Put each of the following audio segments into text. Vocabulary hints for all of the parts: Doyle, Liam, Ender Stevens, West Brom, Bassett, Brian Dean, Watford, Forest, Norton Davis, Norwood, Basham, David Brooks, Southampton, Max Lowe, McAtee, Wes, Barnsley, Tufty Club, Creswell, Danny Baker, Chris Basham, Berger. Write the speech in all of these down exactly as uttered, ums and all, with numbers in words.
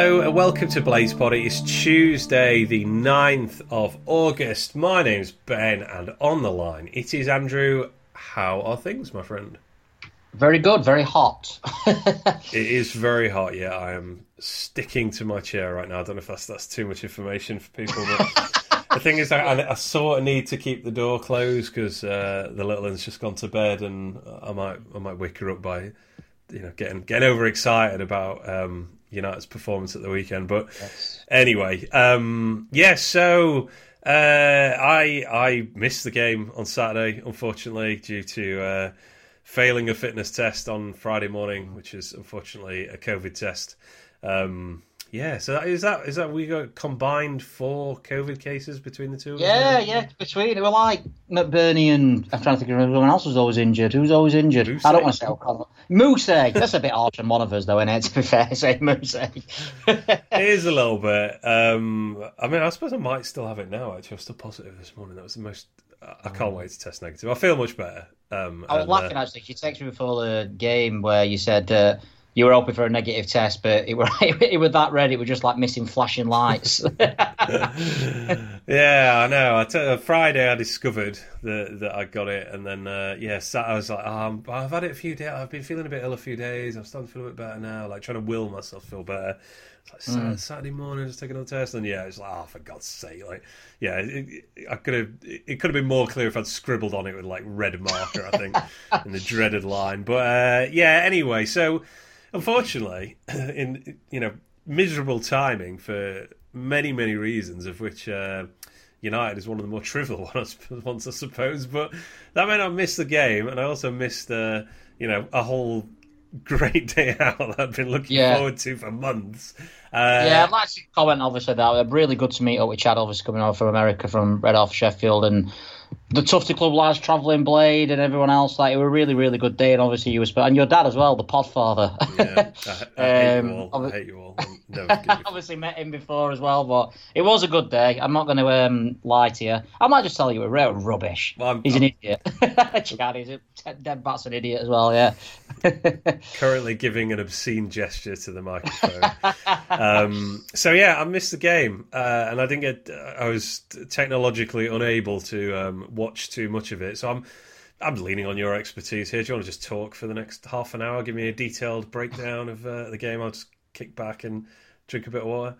Hello and welcome to Blade's Pod. It is Tuesday the ninth of August. My name's Ben and on the line it is Andrew. How are things, my friend? Very good, very hot. It is very hot, yeah. I am sticking to my chair right now. I don't know if that's, that's too much information for people, but the thing is I, I, I sort of need to keep the door closed because uh, the little one's just gone to bed and I might I might wake her up by you know getting getting overexcited about um, United's performance at the weekend. But yes. anyway, um, yeah, so... Uh, I I missed the game on Saturday, unfortunately, due to uh, failing a fitness test on Friday morning, which is unfortunately a COVID test. Um, yeah, so that, is that is that we got combined four COVID cases between the two? Yeah, yeah, between it were like McBurney and I'm trying to think of everyone else was always injured. Who's always injured? Moose I don't egg. want to say O'Connell. Moose egg. That's a bit harsh on one of us, though, isn't it? To be fair, say moose egg. It is a little bit. Um, I mean, I suppose I might still have it now. Actually, I'm still positive this morning. That was the most. I can't wait to test negative. I feel much better. Um, I was and, laughing uh, actually. You texted me before the game where you said. Uh, You were hoping for a negative test, but it were it were that red. It was just like missing flashing lights. Yeah, I know. I t- Friday I discovered that that I got it, and then uh, yeah, so I was like, oh, I've had it a few days. I've been feeling a bit ill a few days. I'm starting to feel a bit better now. Like trying to will myself feel better. It's like mm. Saturday morning, just taking another test, and yeah, it's like, oh, for God's sake! Like, yeah, it, it, I could have. It could have been more clear if I'd scribbled on it with like red marker, I think, in the dreaded line. But uh, yeah, anyway, so. Unfortunately, in you know miserable timing for many many reasons, of which uh, United is one of the more trivial ones, I suppose. But that meant I missed the game, and I also missed uh, you know a whole great day out that I've been looking yeah. forward to for months. Uh, yeah, I'd like to comment obviously that really good to meet up with Chad, obviously coming over from America from Red Off Sheffield and. The Tufty Club lads, Travelling Blade, and everyone else. Like it was a really, really good day, and obviously you were sp- and your dad as well, the Podfather. Yeah, I, I um, hate you all. Ob- I hate you all. I obviously met him before as well, but it was a good day. I'm not going to um, lie to you. I might just tell you we're real rubbish. Well, I'm, he's I'm, an idiot. Chad, he's a dead bat's an idiot as well. Yeah. Currently giving an obscene gesture to the microphone. um, so yeah, I missed the game, uh, and I didn't get. I was technologically unable to. Um, watch too much of it, so I'm I'm leaning on your expertise here. Do you want to just talk for the next half an hour, give me a detailed breakdown of uh, the game? I'll just kick back and drink a bit of water.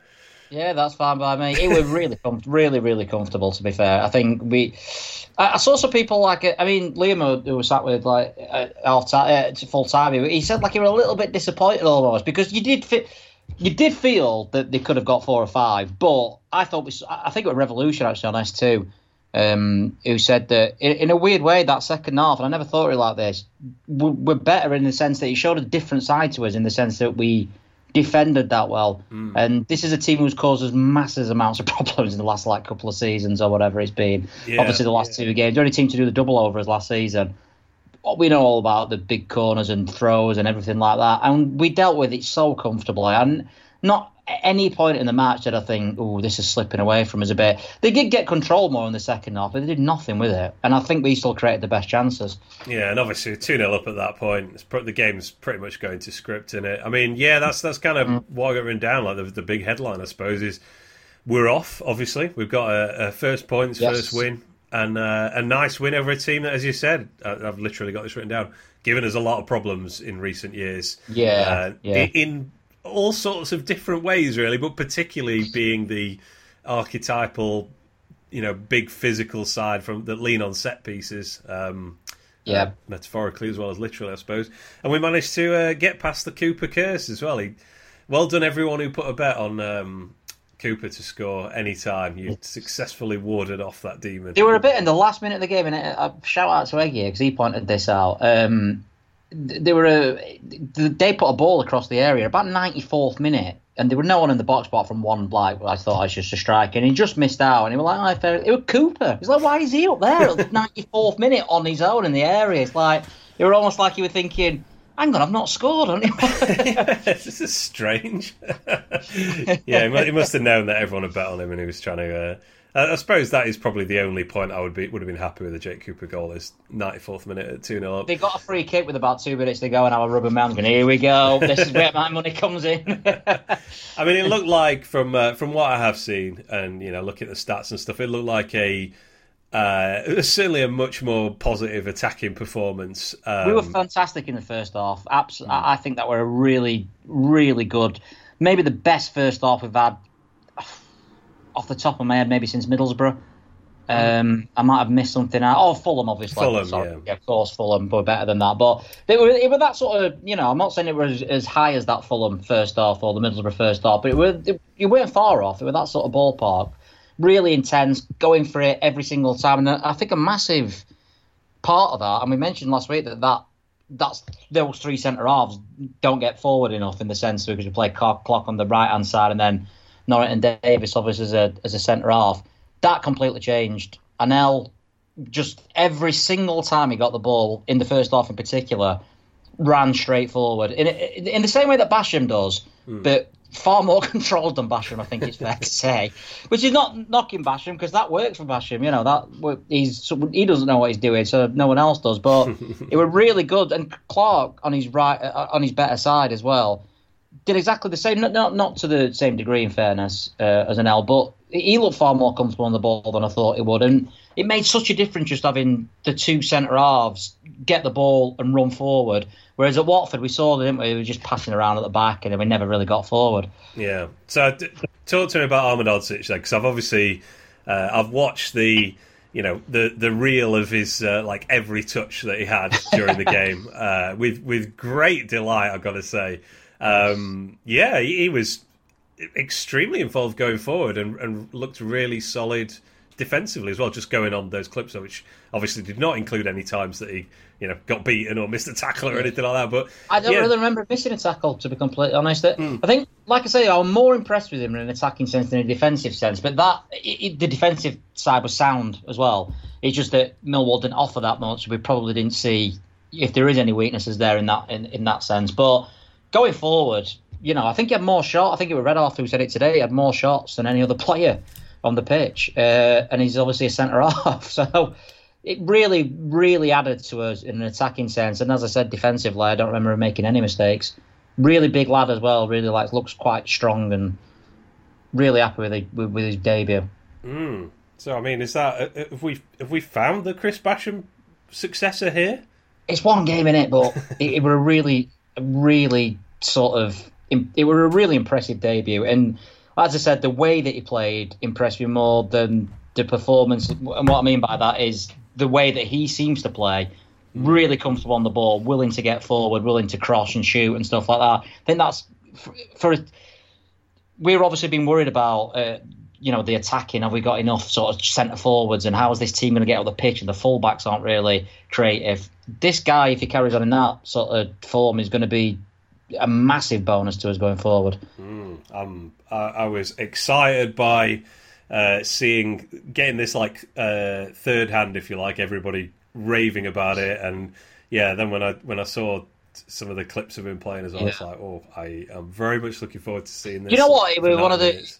Yeah, that's fine by me. It was really com- really really comfortable, to be fair. I think we I, I saw some people like I mean Liam, who was sat with like half time, uh, full time, he said like he was a little bit disappointed almost because you did fit You did feel that they could have got four or five, but I thought we, I think it was Revolution actually on S two Um, who said that in, in a weird way that second half, and I never thought of it like this, we're, we're better in the sense that he showed a different side to us in the sense that we defended that well. Mm. And this is a team who's caused us massive amounts of problems in the last like couple of seasons or whatever it's been. Yeah, Obviously, the last yeah. two games, the only team to do the double overs last season. We know all about the big corners and throws and everything like that, and we dealt with it so comfortably. And not. At any point in the match did I think, oh, this is slipping away from us a bit. They did get control more in the second half, but they did nothing with it. And I think we still created the best chances. Yeah, and obviously two nil up at that point. It's pro- the game's pretty much going to script, isn't it? I mean, yeah, that's that's kind of mm. what I got written down. Like the, the big headline, I suppose, is we're off, obviously. We've got a, a first points, yes. first win, and uh, a nice win over a team that, as you said, I, I've literally got this written down, given us a lot of problems in recent years. Yeah, uh, yeah. In... all sorts of different ways, really, but particularly being the archetypal, you know, big physical side from that lean on set pieces, um, yeah, uh, metaphorically as well as literally, I suppose. And we managed to uh, get past the Cooper curse as well. He, well done, everyone who put a bet on um, Cooper to score any time. You successfully warded off that demon. They were a bit in the last minute of the game, and a shout out to Eggie because he pointed this out. Um, They were a, they put a ball across the area about ninety-fourth minute, and there were no one in the box apart from one. Like I thought, I was just a striker, and he just missed out. And he was like, "Oh, fair." It was Cooper. He's like, "Why is he up there at the ninety-fourth minute on his own in the area?" It's like it was almost like you were thinking, hang on, I've not scored, haven't you? This is strange. Yeah, he must have known that everyone had bet on him and he was trying to... Uh, I suppose that is probably the only point I would be would have been happy with the Jake Cooper goal is ninety-fourth minute at two nil up. They got a free kick with about two minutes to go and our rubber man's going, here we go, this is where my money comes in. I mean, it looked like, from uh, from what I have seen and, you know, looking at the stats and stuff, it looked like a... Uh, it was certainly a much more positive attacking performance. Um, we were fantastic in the first half. Abs- mm. I think that were a really, really good, maybe the best first half we've had off the top of my head, maybe since Middlesbrough. Um, I might have missed something out. Oh, Fulham, obviously. Fulham, Sorry. Yeah. yeah. Of course, Fulham, but better than that. But they were, it were that sort of, you know, I'm not saying it was as high as that Fulham first half or the Middlesbrough first half, but it were, it, you weren't far off. It was that sort of ballpark. Really intense, going for it every single time. And I think a massive part of that, and we mentioned last week that, that that's, those three centre-halves don't get forward enough in the sense because you play Clark on the right-hand side and then Norrit and Davis, obviously, as a, as a centre-half. That completely changed. Anel, just every single time he got the ball, in the first half in particular, ran straight forward. In, in the same way that Basham does, mm. but... far more controlled than Basham, I think it's fair to say. Which is not knocking Basham, because that works for Basham. You know, that he's he doesn't know what he's doing, so no one else does. But it was really good. And Clark, on his right, on his better side as well, did exactly the same. Not not, not to the same degree, in fairness, uh, as an L, but he looked far more comfortable on the ball than I thought he would. And it made such a difference just having the two centre-halves get the ball and run forward. Whereas at Watford, we saw them, didn't we? We were just passing around at the back and we never really got forward. Yeah. So talk to me about Ahmedhodžić, because I've obviously uh, I've watched the you know the the reel of his uh, like every touch that he had during the game uh, with with great delight, I've got to say. Um, yeah, he, he was extremely involved going forward and, and looked really solid defensively as well, just going on those clips, which obviously did not include any times that he, you know, got beaten or missed a tackle or anything like that. But I don't yeah. really remember missing a tackle, to be completely honest. Mm. I think, like I say, I'm more impressed with him in an attacking sense than a defensive sense. But that it, the defensive side was sound as well. It's just that Millwall didn't offer that much. We probably didn't see if there is any weaknesses there in that in, in that sense. But going forward, you know, I think he had more shots. I think it was Redhoff who said it today. He had more shots than any other player on the pitch, uh, and he's obviously a centre-half, so it really, really added to us in an attacking sense. And as I said, defensively, I don't remember him making any mistakes. Really big lad as well, really like looks quite strong, and really happy with, the, with, with his debut. Mm. So, I mean, is that have we have we found the Chris Basham successor here? It's one game in it, but it, it were a really, really sort of it were a really impressive debut. And as I said, the way that he played impressed me more than the performance. And what I mean by that is the way that he seems to play, really comfortable on the ball, willing to get forward, willing to cross and shoot and stuff like that. I think that's... For, for we've obviously been worried about uh, you know, the attacking. Have we got enough sort of centre-forwards and how is this team going to get up the pitch and the full-backs aren't really creative. This guy, if he carries on in that sort of form, is going to be a massive bonus to us going forward. Mm, um, I, I was excited by uh, seeing, getting this like uh, third hand, if you like, everybody raving about it, and yeah, then when I when I saw some of the clips of him playing as well, yeah. I was like, oh, I am very much looking forward to seeing this. You know what? It was one of the.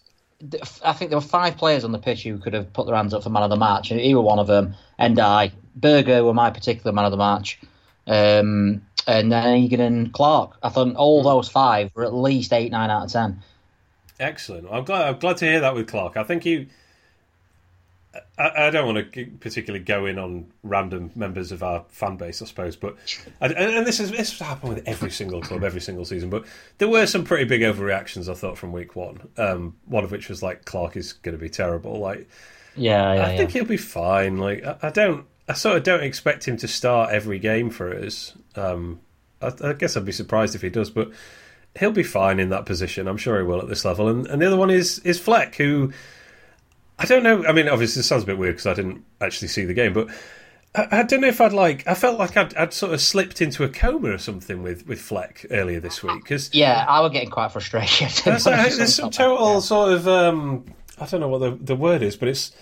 I think there were five players on the pitch who could have put their hands up for man of the match, and he was one of them. And I, Berger, were my particular man of the match. Um, And then Egan and Clark. I thought all those five were at least eight, nine out of ten. Excellent. I'm glad. I'm glad to hear that with Clark. I think he. I, I don't want to particularly go in on random members of our fan base, I suppose, but and, and this is this has happened with every single club, every single season. But there were some pretty big overreactions, I thought, from week one. Um, one of which was like Clark is going to be terrible. Like, yeah, yeah I think yeah. he'll be fine. Like, I, I don't. I sort of don't expect him to start every game for us. Um, I, I guess I'd be surprised if he does, but he'll be fine in that position. I'm sure he will at this level. And, and the other one is is Fleck, who I don't know. I mean, obviously, this sounds a bit weird because I didn't actually see the game, but I, I don't know if I'd like. I felt like I'd, I'd sort of slipped into a coma or something with, with Fleck earlier this week. Cause, yeah, I was getting quite frustrated. There's, like, there's some total yeah. sort of. Um, I don't know what the, the word is, but it's.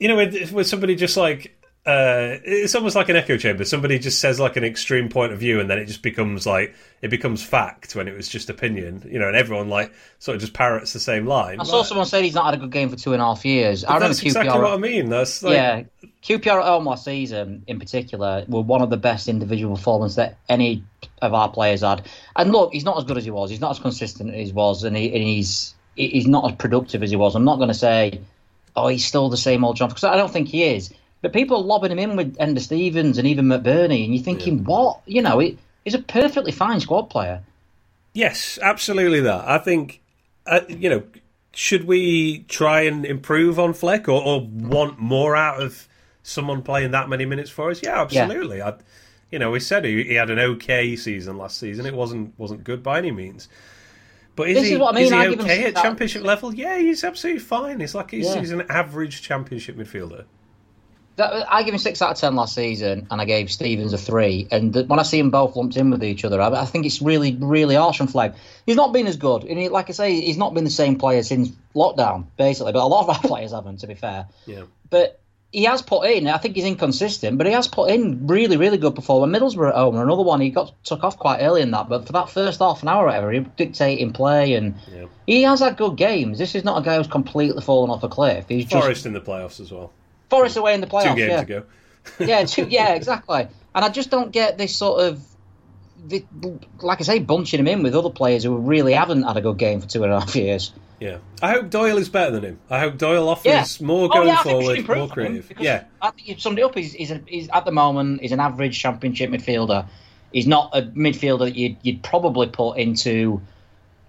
You know, with, with somebody just like. Uh, it's almost like an echo chamber. Somebody just says like an extreme point of view, and then it just becomes like it becomes fact when it was just opinion, you know. And everyone like sort of just parrots the same line. I saw like, someone say he's not had a good game for two and a half years. I remember that's Q P R, exactly what I mean. That's like, yeah, Q P R at home last season in particular were one of the best individual performances that any of our players had. And look, he's not as good as he was. He's not as consistent as he was, and, he, and he's he's not as productive as he was. I'm not going to say, oh, he's still the same old John, because I don't think he is. But people are lobbing him in with Ender Stevens and even McBurney, and you're thinking, yeah. what? You know, he, he's a perfectly fine squad player. Yes, absolutely that. I think, uh, you know, should we try and improve on Fleck or, or want more out of someone playing that many minutes for us? Yeah, absolutely. Yeah. I, you know, we said he, he had an okay season last season. It wasn't wasn't good by any means. But is this he, is what I mean. Is he I okay at that. Championship level? Yeah, he's absolutely fine. It's like he's, yeah. he's an average Championship midfielder. I gave him six out of ten last season, and I gave Stevens a three. And when I see them both lumped in with each other, I think it's really, really harsh on Fleck. He's not been as good, and he, like I say, he's not been the same player since lockdown, basically. But a lot of our players haven't, to be fair. Yeah. But he has put in. I think he's inconsistent, but he has put in really, really good performance. Middlesbrough at home, or another one, he got took off quite early in that. But for that first half an hour, or whatever, he dictating play, and yeah. he has had good games. This is not a guy who's completely fallen off a cliff. He's Forest just, in the playoffs as well. Forest away in the playoffs, two games yeah. ago. yeah, two, yeah, exactly. And I just don't get this sort of, this, like I say, bunching him in with other players who really haven't had a good game for two and a half years. Yeah, I hope Doyle is better than him. I hope Doyle offers yeah. more going oh, yeah, forward, more creative. Yeah, I think you've summed it up. He's, he's, a, he's at the moment he's an average Championship midfielder. He's not a midfielder that you'd, you'd probably put into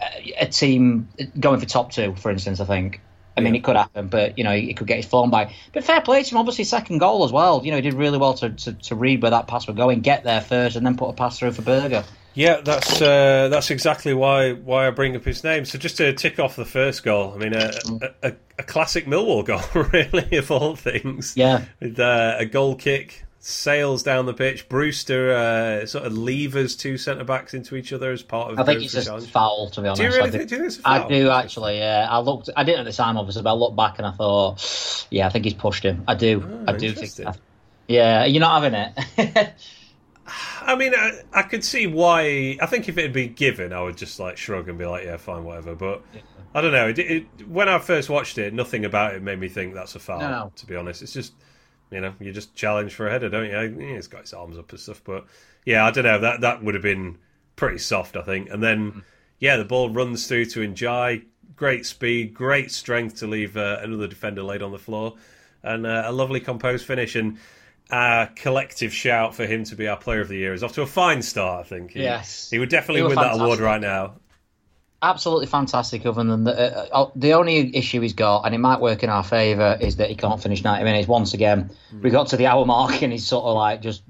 a, a team going for top two, for instance. I think. I mean, yeah. it could happen, but, you know, he could get his form back. But fair play to him, obviously, second goal as well. You know, he did really well to, to, to read where that pass was going, get there first, and then put a pass through for Berger. Yeah, that's uh, that's exactly why why I bring up his name. So just to tick off the first goal, I mean, a, a, a classic Millwall goal, really, of all things. Yeah. With uh, a goal kick, sails down the pitch. Brewster uh, sort of levers two centre-backs into each other as part of I think it's just challenge. Foul, to be honest. Do you really I think, think it's a foul? I do, actually, yeah. I looked. I didn't at the time, obviously, but I looked back and I thought, yeah, I think he's pushed him. I do. Oh, I do think that. Yeah, you're not having it. I mean, I, I could see why. I think if it had been given, I would just like shrug and be like, yeah, fine, whatever. But yeah. I don't know. It, it, when I first watched it, nothing about it made me think that's a foul, no. to be honest. It's just... You know, you just challenge for a header, don't you? He's got his arms up and stuff, but yeah, I don't know. That that would have been pretty soft, I think. And then, yeah, the ball runs through to Njai. Great speed, great strength to leave uh, another defender laid on the floor, and uh, a lovely composed finish. And a collective shout for him to be our Player of the Year is off to a fine start, I think. He, yes, he would definitely win fantastic. That award right now. Absolutely fantastic. Other than the, uh, the only issue he's got, and it might work in our favour, is that he can't finish ninety minutes. Once again, mm. we got to the hour mark, and he's sort of like just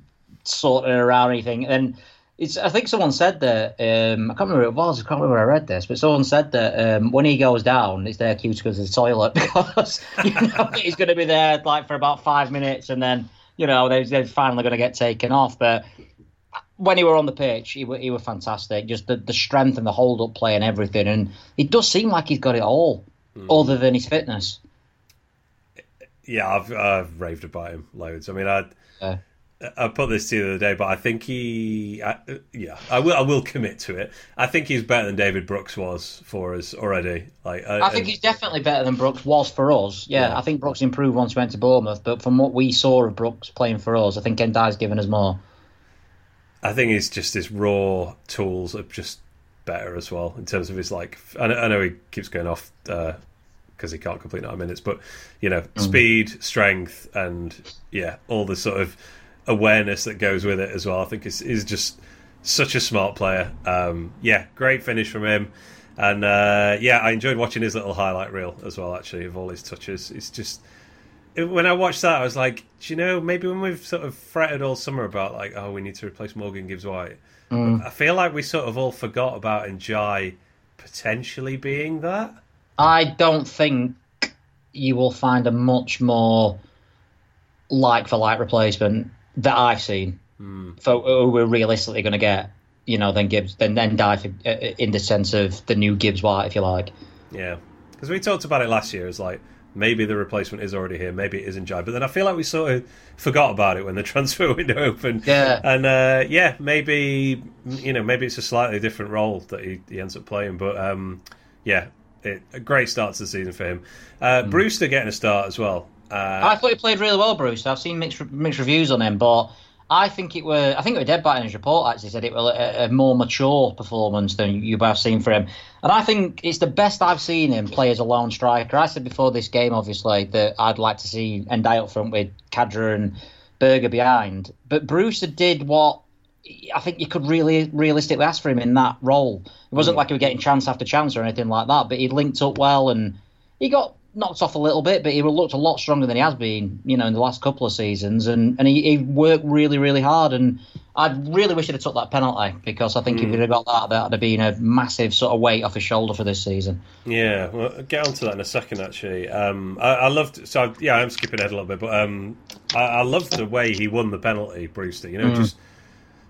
sorting around anything. And it's, I think someone said that um, I can't remember who it was. I can't remember where I read this, but someone said that um, when he goes down, it's their cue to go to the toilet because you know he's going to be there like for about five minutes, and then you know they, they're finally going to get taken off. But when he were on the pitch, he were, he were fantastic. Just the, the strength and the hold-up play and everything. And it does seem like he's got it all, mm. other than his fitness. Yeah, I've, I've raved about him loads. I mean, I yeah. I put this to you the other day, but I think he... I, yeah, I will I will commit to it. I think he's better than David Brooks was for us already. Like, I, I think and, he's definitely better than Brooks was for us. Yeah, yeah, I think Brooks improved once he went to Bournemouth. But from what we saw of Brooks playing for us, I think Endai's given us more. I think it's just his raw tools are just better as well in terms of his, like... I know, I know he keeps going off because uh, he can't complete nine minutes, but, you know, mm. speed, strength, and, yeah, all the sort of awareness that goes with it as well. I think is is just such a smart player. Um, yeah, great finish from him. And, uh, yeah, I enjoyed watching his little highlight reel as well, actually, of all his touches. It's just... When I watched that, I was like, do you know, maybe when we've sort of fretted all summer about, like, oh, we need to replace Morgan Gibbs-White, mm. I feel like we sort of all forgot about Njai potentially being that. I don't think you will find a much more like-for-like replacement that I've seen mm. for who we're realistically going to get, you know, than Gibbs, than Ndai in the sense of the new Gibbs-White, if you like. Yeah, because we talked about it last year as, like, Maybe the replacement is already here. Maybe it is in Jai. But then I feel like we sort of forgot about it when the transfer window opened. Yeah. And uh, yeah, maybe you know, maybe it's a slightly different role that he, he ends up playing. But um, yeah, it, a great start to the season for him. Uh, mm. Brewster getting a start as well. Uh, I thought he played really well, Brewster. I've seen mixed mixed reviews on him, but I think it were I think it were Deadbite in his report actually said it was a, a more mature performance than you have seen for him. And I think it's the best I've seen him play as a lone striker. I said before this game, obviously, that I'd like to see Ndai up front with Kadra and Berger behind. But Brewster did what I think you could really realistically ask for him in that role. It wasn't like he was getting chance after chance or anything like that, but he linked up well and he got knocked off a little bit, but he looked a lot stronger than he has been, you know, in the last couple of seasons. And, and he, he worked really, really hard. And I really wish he'd have took that penalty, because I think mm. if he'd have got that, that would have been a massive sort of weight off his shoulder for this season. Yeah, well, I'll get onto that in a second, actually. Um, I, I loved, so yeah, I'm skipping ahead a little bit, but um, I, I loved the way he won the penalty, Brewster, you know, mm. just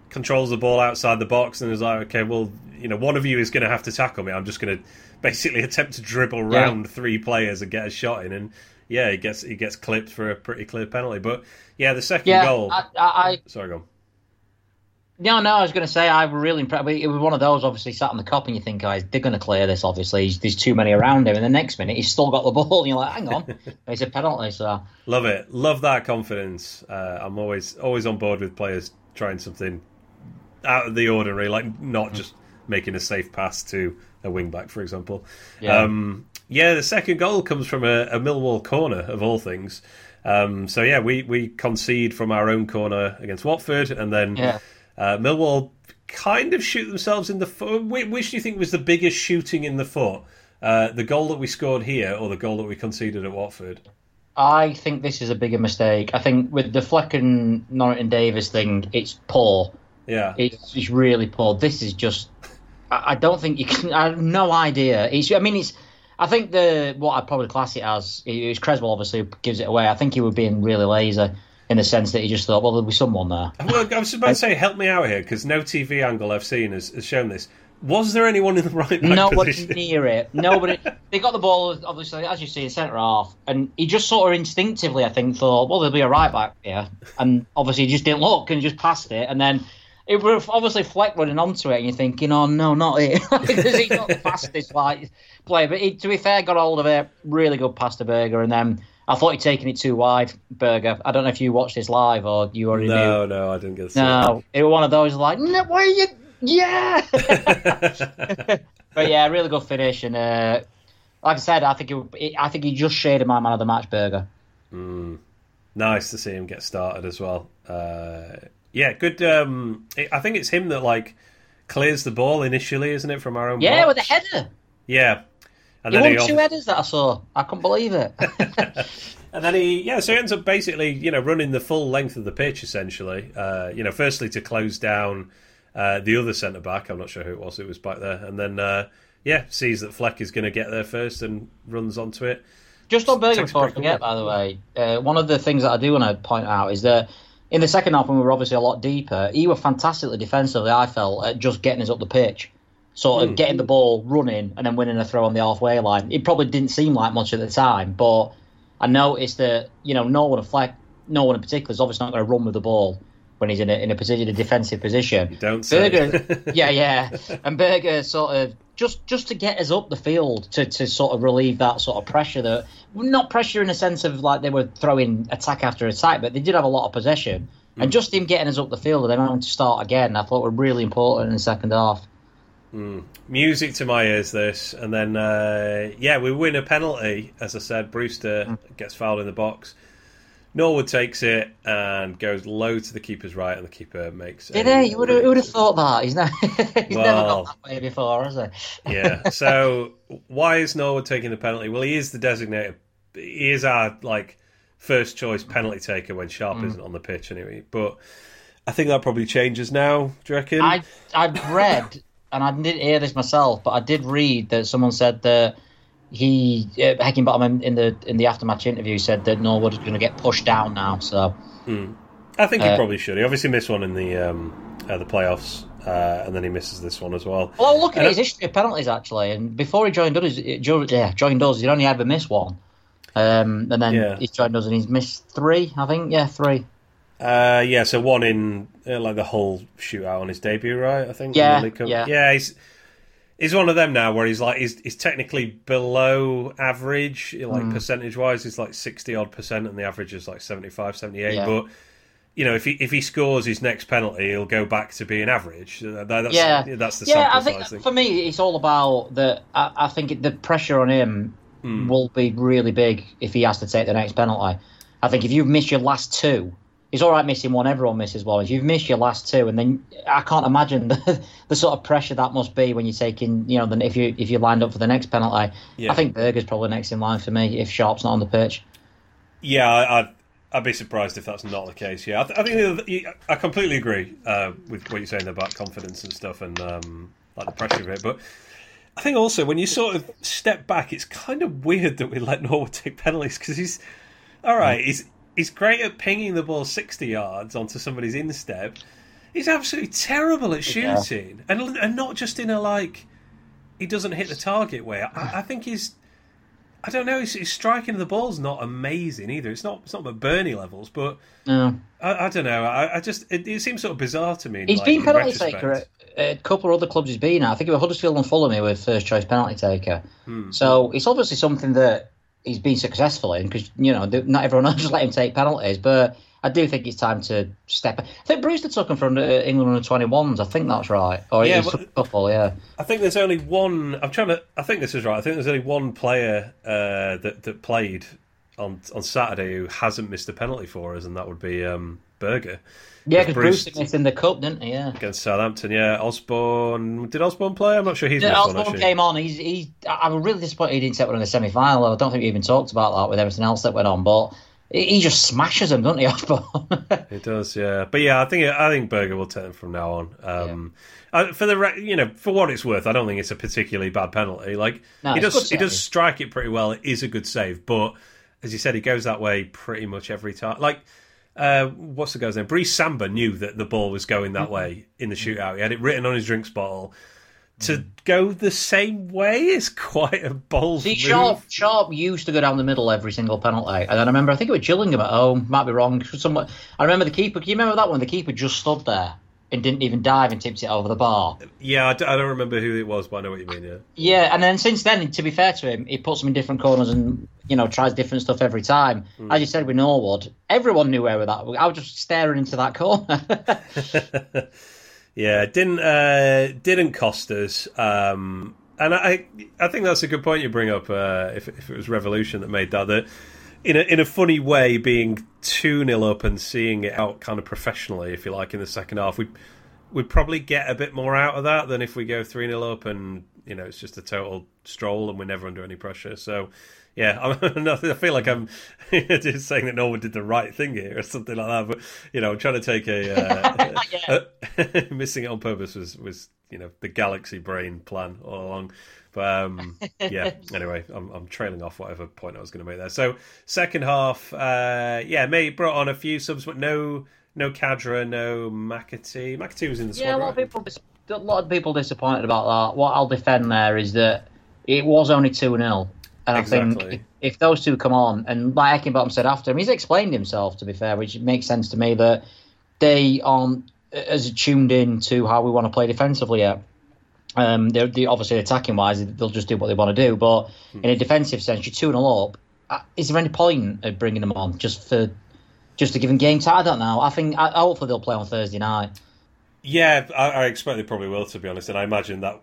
controls the ball outside the box and is like, okay, well, you know, one of you is going to have to tackle me. I'm just going to basically attempt to dribble round yeah. three players and get a shot in. And yeah, he gets he gets clipped for a pretty clear penalty. But yeah, the second yeah, goal. I, I, sorry, go on. No, no, I was going to say, I was really impressed. It was one of those, obviously, sat on the cop and you think, guys, oh, they're going to clear this, obviously. He's, there's too many around him. And the next minute, he's still got the ball. And you're like, hang on, it's a penalty. So love it. Love that confidence. Uh, I'm always always on board with players trying something out of the ordinary, like not just making a safe pass to a wing back, for example. Yeah, um, yeah the second goal comes from a, a Millwall corner, of all things. Um, so, yeah, we, we concede from our own corner against Watford, and then yeah. uh, Millwall kind of shoot themselves in the foot. Which do you think was the biggest shooting in the foot? Uh, the goal that we scored here or the goal that we conceded at Watford? I think this is a bigger mistake. I think with the Fleck and Norton Davis thing, it's poor. Yeah, it's, it's really poor. This is just... I don't think you can. I have no idea. It's, I mean, it's. I think the what I'd probably class it as is Creswell. Obviously, who gives it away. I think he was being really lazy in the sense that he just thought, well, there'll be someone there. Well, I was about to say, help me out here, because no T V angle I've seen has, has shown this. Was there anyone in the right back Nobody position? near it. Nobody. They got the ball, obviously, as you see, in centre half, and he just sort of instinctively, I think, thought, well, there'll be a right back here, and obviously he just didn't look and just passed it, and then. It was obviously Fleck running onto it, and you're thinking, "Oh no, not it!" Because he's not the fastest like player. But he, to be fair, got hold of it, really good pass to Berger, and then I thought he'd taken it too wide, Berger. I don't know if you watched this live or you already no, knew. No, no, I didn't get to see no, it. No, it was one of those like, "No, why are you?" Yeah. But yeah, really good finish, and uh, like I said, I think it, I think he just shaded my man of the match, Berger. Mm. Nice to see him get started as well. Uh... Yeah, good. Um, I think it's him that like clears the ball initially, isn't it, from our own? Yeah, box. With a header. Yeah, and he then won he two off... headers that I saw. I couldn't believe it. And then he, yeah, so he ends up basically, you know, running the full length of the pitch essentially. Uh, you know, firstly to close down uh, the other centre back. I'm not sure who it was. It was back there, and then uh, yeah, sees that Fleck is going to get there first and runs onto it. Just on Berger, before I forget, by the way, uh, one of the things that I do want to point out is that. In the second half, when we were obviously a lot deeper, he was fantastically defensively, I felt, at just getting us up the pitch. Sort of mm. getting the ball, running, and then winning a throw on the halfway line. It probably didn't seem like much at the time, but I noticed that, you know, no one, flag, no one in particular is obviously not going to run with the ball when he's in a, in a, position, a defensive position. You don't say. Berger, yeah, yeah. And Berger sort of, just, just to get us up the field, to, to sort of relieve that sort of pressure. That not pressure in a sense of like they were throwing attack after attack, but they did have a lot of possession. Mm. And just him getting us up the field and then having to start again, I thought were really important in the second half. Mm. Music to my ears, this. And then, uh, yeah, we win a penalty. As I said, Brewster mm. gets fouled in the box. Norwood takes it and goes low to the keeper's right, and the keeper makes. Did he? Who would have thought that? He's, not, he's well, never got that way before, has he? Yeah. So why is Norwood taking the penalty? Well, he is the designated. He is our like first choice penalty taker when Sharp mm. isn't on the pitch anyway. But I think that probably changes now. Do you reckon? I I read, and I didn't hear this myself, but I did read that someone said that. He uh, Heckingbottom in the in the aftermatch interview said that Norwood is going to get pushed down now. So mm. I think he uh, probably should. He obviously missed one in the um, uh, the playoffs, uh, and then he misses this one as well. Well, look at his history of penalties actually. And before he joined us, yeah, joined us, he'd only ever missed one. Um, and then yeah. he's joined us and he's missed three, I think. Yeah, three. Uh, yeah, so one in uh, like the whole shootout on his debut, right? I think. Yeah, yeah. yeah he's he's one of them now where he's like he's, he's technically below average, like mm. percentage wise. He's like sixty odd percent, and the average is like seventy-five, seventy-eight Yeah. But you know, if he if he scores his next penalty, he'll go back to being average. That's, yeah, that's the yeah. I think, think for me, it's all about the. I, I think the pressure on him mm. will be really big if he has to take the next penalty. I think if you've missed your last two. It's all right missing one. Everyone misses one. If you've missed your last two, and then I can't imagine the, the sort of pressure that must be when you're taking, you know, the, if you if you lined up for the next penalty. Yeah. I think Berger's probably next in line for me if Sharp's not on the pitch. Yeah, I, I'd I'd be surprised if that's not the case. Yeah, I, th- I think I completely agree uh, with what you're saying about confidence and stuff, and um, like the pressure of it, but. I think also when you sort of step back, it's kind of weird that we let Norwood take penalties because he's all right. He's He's great at pinging the ball sixty yards onto somebody's instep. He's absolutely terrible at shooting. Yeah. And and not just in a, like, he doesn't hit the target way. I, I think he's, I don't know, his, his striking of the ball's not amazing either. It's not it's not McBurney levels, but no. I, I don't know. I, I just, it, it seems sort of bizarre to me. He's like, been penalty taker at a couple of other clubs he's been at. I think it was Huddersfield and Fulham he was first choice penalty taker. Hmm. So it's obviously something that he's been successful in because, you know, not everyone else just let him take penalties, but I do think it's time to step up. I think Brewster took him from England under twenty-ones. I think that's right. Or yeah, well, took a couple, yeah. I think there's only one... I'm trying to... I think this is right. I think there's only one player uh, that, that played on on Saturday who hasn't missed a penalty for us, and that would be um, Berger. Yeah, because Brewster missed in the cup, didn't he? Yeah. Against Southampton, yeah. Osborne... Did Osborne play? I'm not sure he's no, missed Osborne one, actually. Osborne came on. He's, he's, I was really disappointed he didn't set one in the semi-final. I don't think we even talked about that with everything else that went on, but he just smashes them, doesn't he, Osborne? He does, yeah. But yeah, I think I think Berger will turn from now on. Um, yeah. I, for the you know, for what it's worth, I don't think it's a particularly bad penalty. Like no, he does, he does strike it pretty well. It is a good save, but as you said, he goes that way pretty much every time. Like uh, what's the guy's name? Bree Samba knew that the ball was going that mm-hmm. way in the shootout. He had it written on his drinks bottle. To go the same way is quite a bold See, move. Sharp, Sharp used to go down the middle every single penalty. And I remember, I think it was Gillingham at home. Might be wrong. Somewhere. I remember the keeper. Can you remember that one? The keeper just stood there and didn't even dive and tipped it over the bar. Yeah, I don't, I don't remember who it was, but I know what you mean, yeah. Yeah, and then since then, to be fair to him, he puts them in different corners and, you know, tries different stuff every time. Mm. As you said with Norwood, everyone knew where that was. I was just staring into that corner. Yeah, didn't uh, didn't cost us, um, and I I think that's a good point you bring up. Uh, if if it was Revolution that made that, that in a in a funny way, being two nil up and seeing it out kind of professionally, if you like, in the second half, we we'd probably get a bit more out of that than if we go three nil up and you know it's just a total stroll and we're never under any pressure. So yeah, I'm, I feel like I'm just saying that Norwood did the right thing here or something like that. But, you know, I'm trying to take a... Uh, yeah. a missing it on purpose was, was, you know, the galaxy brain plan all along. But, um, yeah, anyway, I'm, I'm trailing off whatever point I was going to make there. So, second half, uh, yeah, May brought on a few subs, but no no Kadra, no McAtee. McAtee was in the squad, yeah, a lot, right? of people, a lot of people disappointed about that. What I'll defend there is that it was only two nil. And exactly. I think if, if those two come on, and like Eckenbottom said after him, he's explained himself, to be fair, which makes sense to me that they aren't as tuned in to how we want to play defensively yet. Um, they're, they're obviously, attacking-wise, they'll just do what they want to do. But hmm. in a defensive sense, you're two nil up. Is there any point of bringing them on just for just to give them game time? I don't know. I think I, hopefully they'll play on Thursday night. Yeah, I, I expect they probably will, to be honest, and I imagine that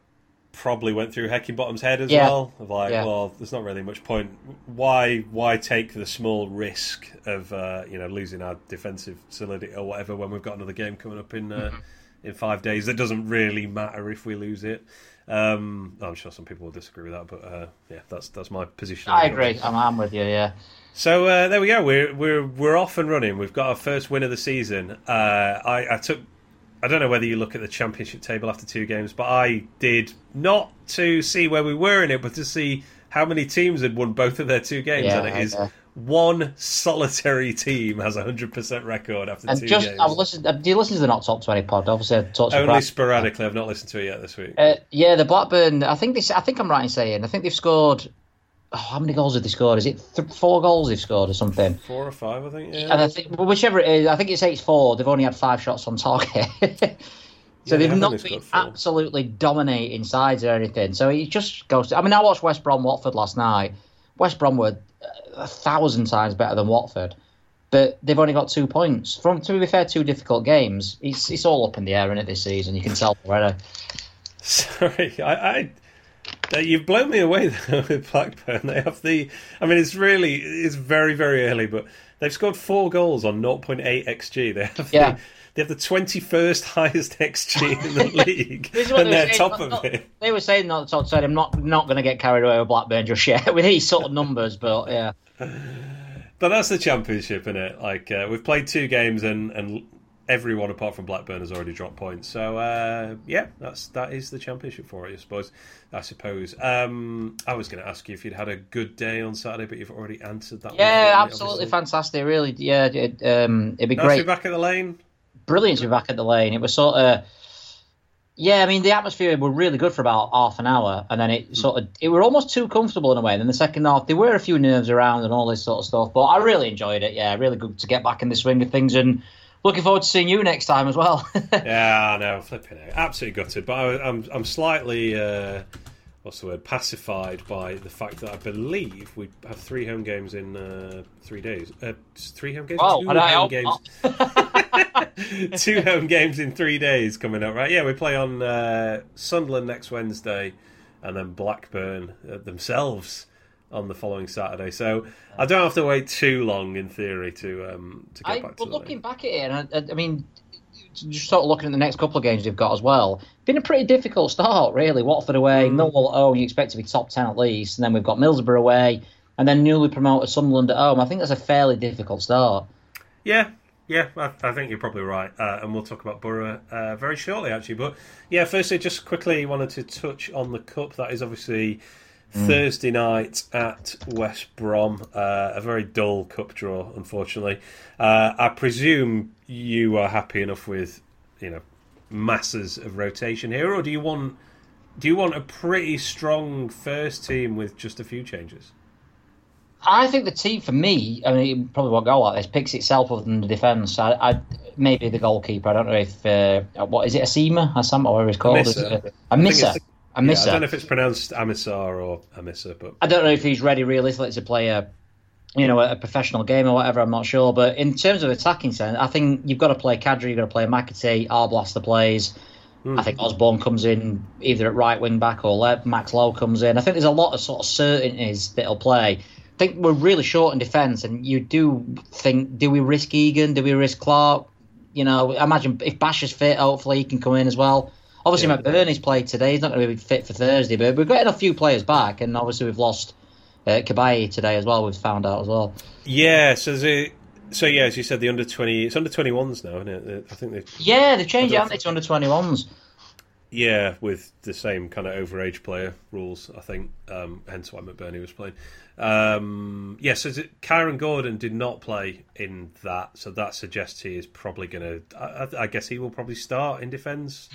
probably went through Heckingbottom's head as yeah. well. Of like, yeah. well, there's not really much point. Why, why take the small risk of uh, you know losing our defensive solidity or whatever when we've got another game coming up in uh, mm-hmm. in five days? That doesn't really matter if we lose it. Um, I'm sure some people will disagree with that, but uh, yeah, that's that's my position. I agree. I'm, I'm with you. Yeah. So uh, there we go. We're we're we're off and running. We've got our first win of the season. Uh, I, I took. I don't know whether you look at the championship table after two games, but I did not to see where we were in it, but to see how many teams had won both of their two games. Yeah, and it is yeah. one solitary team has a one hundred percent record after and two just, games. I've listened, do you listen to the Not Top twenty pod? Obviously, I've talked to Only Blackburn. sporadically. I've not listened to it yet this week. Uh, yeah, the Blackburn, I think, they, I think I'm right in saying, I think they've scored oh, how many goals have they scored? Is it th- four goals they've scored or something? Four or five, I think. Yeah. And I think, whichever it is, I think it's eight four. They've only had five shots on target. So yeah, they've they not been absolutely dominating sides or anything. So it just goes to... I mean, I watched West Brom Watford last night. West Brom were a thousand times better than Watford, but they've only got two points. From, to be fair, two difficult games. It's it's all up in the air, isn't it, this season? You can tell already. Sorry, I, I you've blown me away though, with Blackburn. They have the... I mean, it's really... It's very, very early, but they've scored four goals on zero point eight X G. They have yeah. the... They have the twenty-first highest X G in the league, and they're saying, top not, of it. They were saying that, so I said, I'm not, not going to get carried away with Blackburn just yet with these sort of numbers, but yeah. But that's the Championship, isn't it? Like, uh, we've played two games, and, and everyone apart from Blackburn has already dropped points. So, uh, yeah, that's that is the Championship for it, I suppose. I suppose. Um, I was going to ask you if you'd had a good day on Saturday, but you've already answered that. Yeah, one, absolutely obviously. Fantastic. Really, yeah, it, um, it'd be nice great. To be back at the Lane. Brilliant to be back at the Lane. It was sort of, yeah, I mean, the atmosphere were really good for about half an hour, and then it sort of, it were almost too comfortable in a way. And then the second half, there were a few nerves around and all this sort of stuff, but I really enjoyed it. Yeah, really good to get back in the swing of things, and looking forward to seeing you next time as well. Yeah, I know, flipping out. Absolutely gutted, but I, I'm, I'm slightly, uh, what's the word, pacified by the fact that I believe we have three home games in uh, three days. Uh, three home games? Oh, two and I home games. Two home games in three days coming up, right? Yeah, we play on uh, Sunderland next Wednesday, and then Blackburn uh, themselves on the following Saturday. So I don't have to wait too long, in theory, to um, to get I, back to. But looking back at it, and I, I mean, just sort of looking at the next couple of games they've got as well, been a pretty difficult start, really. Watford away, mm. Millwall at home. You expect to be top ten at least, and then we've got Middlesbrough away, and then newly promoted Sunderland at home. I think that's a fairly difficult start. Yeah. Yeah, I, I think you're probably right, uh, and we'll talk about Borough uh, very shortly, actually. But yeah, firstly, just quickly wanted to touch on the Cup. That is obviously mm. Thursday night at West Brom. Uh, a very dull Cup draw, unfortunately. Uh, I presume you are happy enough with, you know, masses of rotation here, or do you want do you want a pretty strong first team with just a few changes? I think the team, for me, I mean, it probably won't go like this, picks itself other than the defence. I, I, maybe the goalkeeper. I don't know if... Uh, what is it, Asima? Asama, or whatever it's called? Amissa. Amissa. I, yeah, I don't know if it's pronounced Amissar or Amissa, but... I don't know if he's ready, realistically, to play a, you know, a professional game or whatever, I'm not sure. But in terms of attacking sense, I think you've got to play Kadra, you've got to play McAtee, Arblaster plays. Mm. I think Osborne comes in either at right wing back or left. Max Lowe comes in. I think there's a lot of sort of certainties that he'll play. I think we're really short in defence, and you do think, do we risk Egan? Do we risk Clark? You know, imagine if Bash is fit, hopefully he can come in as well. Obviously, yeah. McBurney's played today. He's not going to be fit for Thursday, but we've got a few players back, and obviously we've lost uh, Kabayi today as well, we've found out as well. Yeah, so the, so yeah, as you said, the under twenty, it's under twenty-ones now, isn't it? I think they Yeah, they've changed it, haven't they, to under twenty-ones. Yeah, with the same kind of overage player rules, I think. Um, hence why McBurney was playing. Um, yeah, so Kyron Gordon did not play in that, so that suggests he is probably going to... I guess he will probably start in defence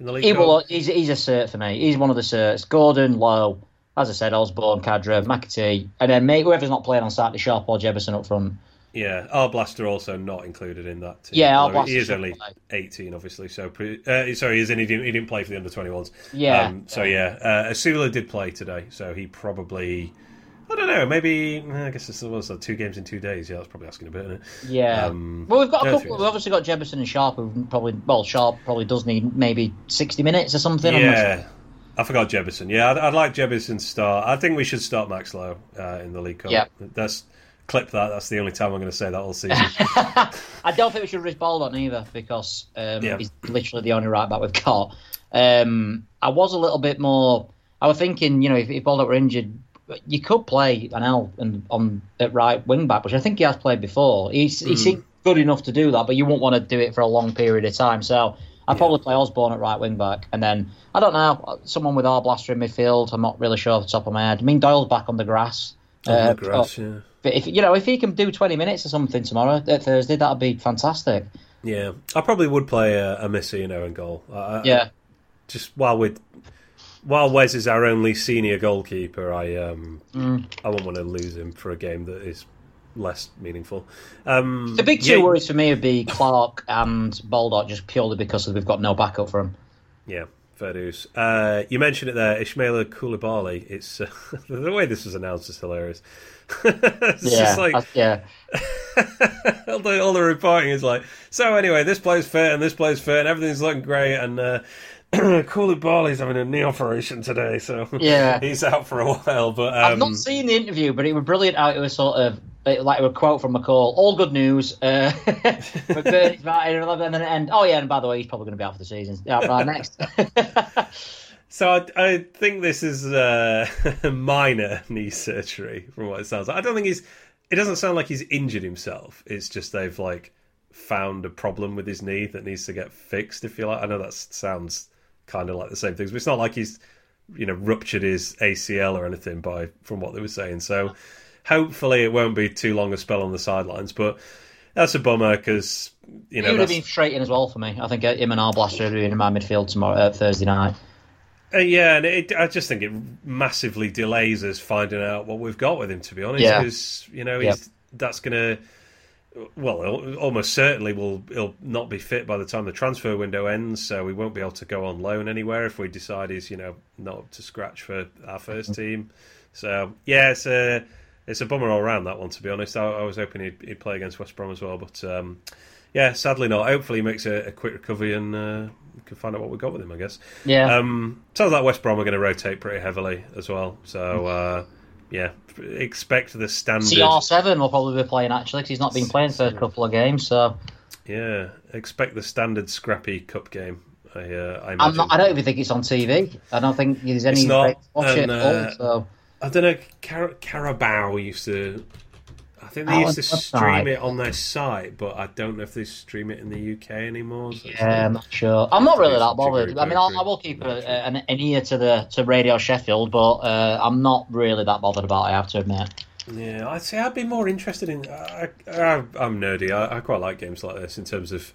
in the league. He will, he's, he's a cert for me. He's one of the certs. Gordon, Lowe, as I said, Osborne, Kadra, McAtee, and then mate, whoever's not playing on Saturday, Sharp or Jebbison up front. Yeah, Arblaster also not included in that team. Yeah, Arblaster. He is only play. eighteen, obviously. So uh, sorry, is in he didn't, he didn't play for the under twenty-ones. Yeah. Um, so yeah, uh, Asula did play today, so he probably, I don't know, maybe I guess this was like two games in two days. Yeah, that's probably asking a bit, isn't it? Yeah. Um, well, we've got no, a couple. We've obviously got Jebbison and Sharp, who probably well, Sharp probably does need maybe sixty minutes or something. Yeah. Sure. I forgot Jebbison. Yeah, I'd, I'd like Jebbison to start. I think we should start Max Lowe uh, in the League Cup. Yeah. That's. Clip that. That's the only time I'm going to say that all season. I don't think we should risk Baldock either because um, yeah. he's literally the only right back we've got. Um, I was a little bit more. I was thinking, you know, if, if Baldock were injured, you could play an L and on at right wing back, which I think he has played before. He's mm. he seemed good enough to do that, but you won't want to do it for a long period of time. So I'd yeah. probably play Osborne at right wing back, and then I don't know, someone with Arblaster in midfield. I'm not really sure off the top of my head. I mean, Doyle's back on the grass. On uh, the grass, oh, yeah. But if you know, if he can do twenty minutes or something tomorrow, uh, Thursday, that'd be fantastic. Yeah, I probably would play a, a Missy, you know, in goal. I, yeah, I, just while we're while Wes is our only senior goalkeeper, I um mm. I won't want to lose him for a game that is less meaningful. Um, the big two yeah. worries for me would be Clark and Baldock, just purely because we've got no backup for him. Yeah, fair dues. Uh, you mentioned it there, Ismaila Koulibaly. It's uh, the way this was announced is hilarious. it's yeah, just like, I, yeah. all, the, all the reporting is like, so anyway, this player's fit and this player's fit and everything's looking great and uh, Koulibaly's having a knee operation today, so yeah. he's out for a while. But um, I've not seen the interview, but it was brilliant how it was sort of like a quote from McCall, all good news. Uh, McBurney's right, and then and oh yeah, and by the way, he's probably going to be out for the season. Yeah, right, next. So I, I think this is uh, minor knee surgery, from what it sounds like. I don't think he's. It doesn't sound like he's injured himself. It's just they've like found a problem with his knee that needs to get fixed. If you like, I know that sounds kind of like the same things, but it's not like he's, you know, ruptured his A C L or anything by from what they were saying. So. Hopefully it won't be too long a spell on the sidelines, but that's a bummer because, you know... He would have been straight in as well for me. I think him and Arblaster would be in my midfield tomorrow, uh, Thursday night. Uh, yeah, and it, I just think it massively delays us finding out what we've got with him, to be honest, because, yeah. you know, he's, yep. that's going to... Well, almost certainly will he'll not be fit by the time the transfer window ends, so we won't be able to go on loan anywhere if we decide he's, you know, not up to scratch for our first team. So, yeah, it's a... It's a bummer all round, that one, to be honest. I, I was hoping he'd, he'd play against West Brom as well, but um, yeah, sadly not. Hopefully he makes a, a quick recovery and uh, we can find out what we got with him, I guess. Yeah. Um, sounds like West Brom are going to rotate pretty heavily as well, so uh, yeah, expect the standard. C R seven will probably be playing actually because he's not been playing for a couple of games, so yeah, expect the standard scrappy cup game. I, uh, I, I'm not, I don't even think it's on T V. I don't think there's any it's not, watch and, it at all. So. I don't know, Car- Carabao used to... I think they used to stream it on their site, but I don't know if they stream it in the U K anymore. So yeah, I'm not sure. I'm not really that bothered. I mean, I'll, I will keep a, an, an ear to the to Radio Sheffield, but uh, I'm not really that bothered about it, I have to admit. Yeah, I'd say I'd be more interested in... I, I, I'm nerdy. I, I quite like games like this in terms of...